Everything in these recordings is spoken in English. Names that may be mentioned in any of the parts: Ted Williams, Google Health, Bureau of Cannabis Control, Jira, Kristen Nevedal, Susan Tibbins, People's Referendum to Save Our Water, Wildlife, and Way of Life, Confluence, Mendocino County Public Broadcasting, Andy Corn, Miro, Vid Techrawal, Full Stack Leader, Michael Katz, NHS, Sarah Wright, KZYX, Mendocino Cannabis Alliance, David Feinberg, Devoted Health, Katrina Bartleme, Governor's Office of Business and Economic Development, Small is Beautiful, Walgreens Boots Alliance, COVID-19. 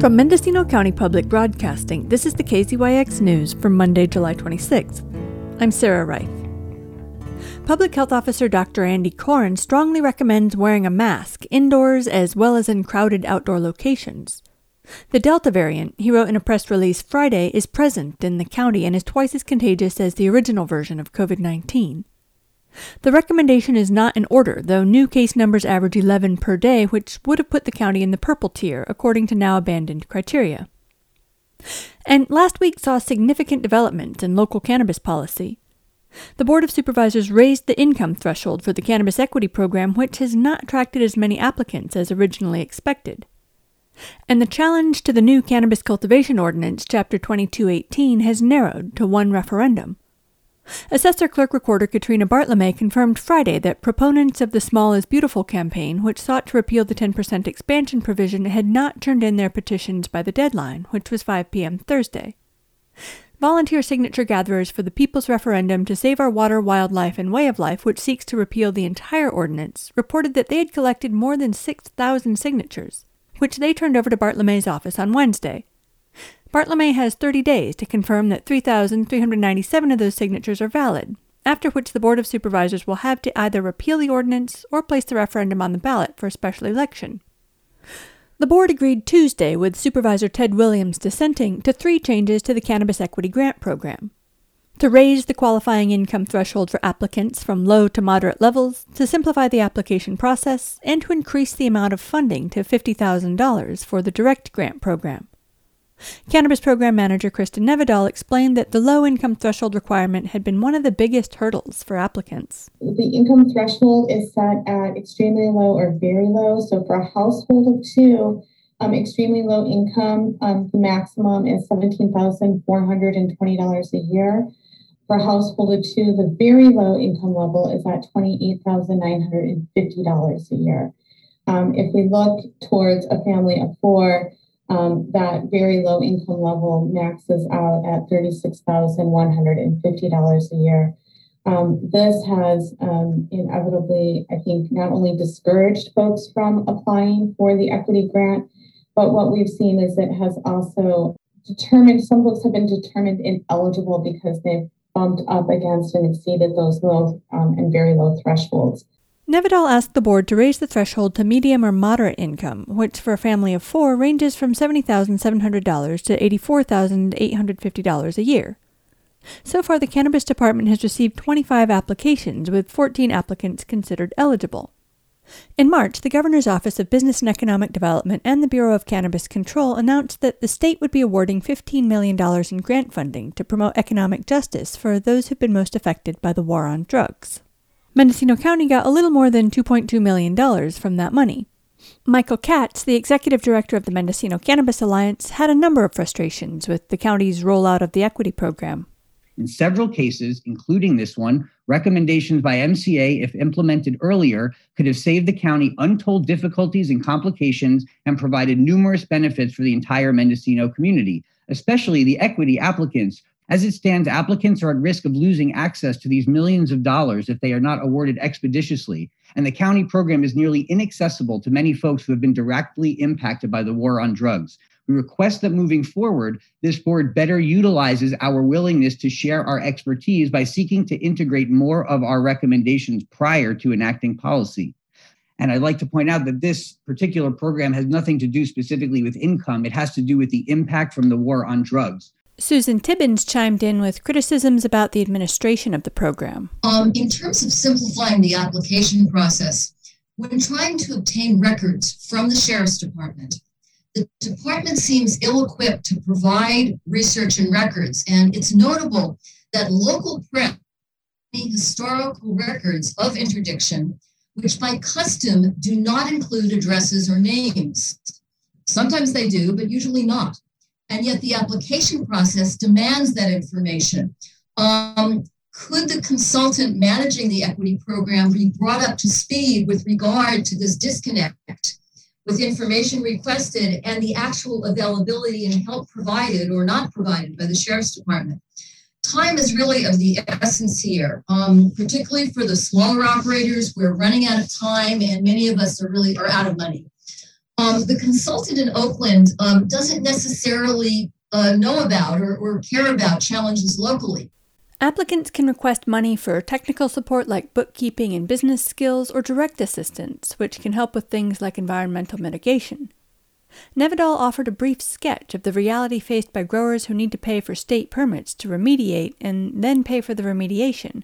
From Mendocino County Public Broadcasting, this is the KZYX News for Monday, July 26th. I'm Sarah Wright. Public Health Officer Dr. Andy Corn strongly recommends wearing a mask indoors as well as in crowded outdoor locations. The Delta variant, he wrote in a press release Friday, is present in the county and is twice as contagious as the original version of COVID-19. The recommendation is not in order, though new case numbers average 11 per day, which would have put the county in the purple tier, according to now abandoned criteria. And last week saw significant developments in local cannabis policy. The Board of Supervisors raised the income threshold for the Cannabis Equity Program, which has not attracted as many applicants as originally expected. And the challenge to the new Cannabis Cultivation Ordinance, Chapter 2218, has narrowed to one referendum. Assessor Clerk Recorder Katrina Bartleme confirmed Friday that proponents of the Small is Beautiful campaign, which sought to repeal the 10% expansion provision, had not turned in their petitions by the deadline, which was 5 p.m. Thursday. Volunteer signature gatherers for the People's Referendum to Save Our Water, Wildlife, and Way of Life, which seeks to repeal the entire ordinance, reported that they had collected more than 6,000 signatures, which they turned over to Bartleme's office on Wednesday. Bartleme has 30 days to confirm that 3,397 of those signatures are valid, after which the Board of Supervisors will have to either repeal the ordinance or place the referendum on the ballot for a special election. The board agreed Tuesday, with Supervisor Ted Williams dissenting, to 3 changes to the Cannabis Equity Grant Program: to raise the qualifying income threshold for applicants from low to moderate levels, to simplify the application process, and to increase the amount of funding to $50,000 for the direct grant program. Cannabis Program Manager Kristen Nevedal explained that the low income threshold requirement had been one of the biggest hurdles for applicants. The income threshold is set at extremely low or very low. So for a household of 2, extremely low income, the maximum is $17,420 a year. For a household of 2, the very low income level is at $28,950 a year. If we look towards a family of 4, that very low income level maxes out at $36,150 a year. This has inevitably, I think, not only discouraged folks from applying for the equity grant, but what we've seen is it has also determined, some folks have been determined ineligible because they've bumped up against and exceeded those low and very low thresholds. Nevedal asked the board to raise the threshold to medium or moderate income, which for a family of 4 ranges from $70,700 to $84,850 a year. So far, the Cannabis Department has received 25 applications, with 14 applicants considered eligible. In March, the Governor's Office of Business and Economic Development and the Bureau of Cannabis Control announced that the state would be awarding $15 million in grant funding to promote economic justice for those who've been most affected by the war on drugs. Mendocino County got a little more than $2.2 million from that money. Michael Katz, the executive director of the Mendocino Cannabis Alliance, had a number of frustrations with the county's rollout of the equity program. In several cases, including this one, recommendations by MCA, if implemented earlier, could have saved the county untold difficulties and complications and provided numerous benefits for the entire Mendocino community, especially the equity applicants. As it stands, applicants are at risk of losing access to these millions of dollars if they are not awarded expeditiously, and the county program is nearly inaccessible to many folks who have been directly impacted by the war on drugs. We request that moving forward, this board better utilizes our willingness to share our expertise by seeking to integrate more of our recommendations prior to enacting policy. And I'd like to point out that this particular program has nothing to do specifically with income. It has to do with the impact from the war on drugs. Susan Tibbins chimed in with criticisms about the administration of the program. In terms of simplifying the application process, when trying to obtain records from the Sheriff's Department, the department seems ill-equipped to provide research and records, and it's notable that local prep, the historical records of interdiction, which by custom do not include addresses or names. Sometimes they do, but usually not. And yet the application process demands that information. Could the consultant managing the equity program be brought up to speed with regard to this disconnect with information requested and the actual availability and help provided or not provided by the Sheriff's Department? Time is really of the essence here, particularly for the smaller operators. We're running out of time, and many of us are out of money. the consultant in Oakland doesn't necessarily know about or care about challenges locally. Applicants can request money for technical support like bookkeeping and business skills or direct assistance, which can help with things like environmental mitigation. Nevedal offered a brief sketch of the reality faced by growers who need to pay for state permits to remediate and then pay for the remediation.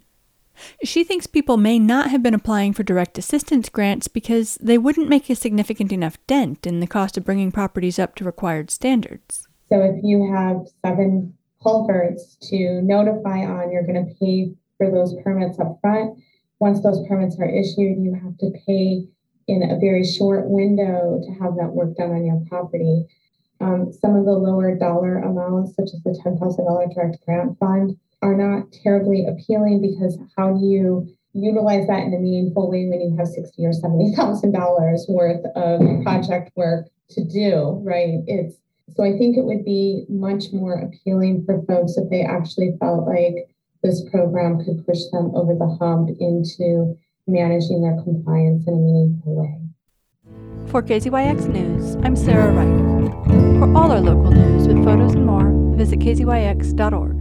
She thinks people may not have been applying for direct assistance grants because they wouldn't make a significant enough dent in the cost of bringing properties up to required standards. So if you have 7 culverts to notify on, you're going to pay for those permits up front. Once those permits are issued, you have to pay in a very short window to have that work done on your property. Some of the lower dollar amounts, such as the $10,000 direct grant fund, are not terribly appealing because how do you utilize that in a meaningful way when you have $60,000 or $70,000 worth of project work to do, right? So I think it would be much more appealing for folks if they actually felt like this program could push them over the hump into managing their compliance in a meaningful way. For KZYX News, I'm Sarah Wright. For all our local news with photos and more, visit kzyx.org.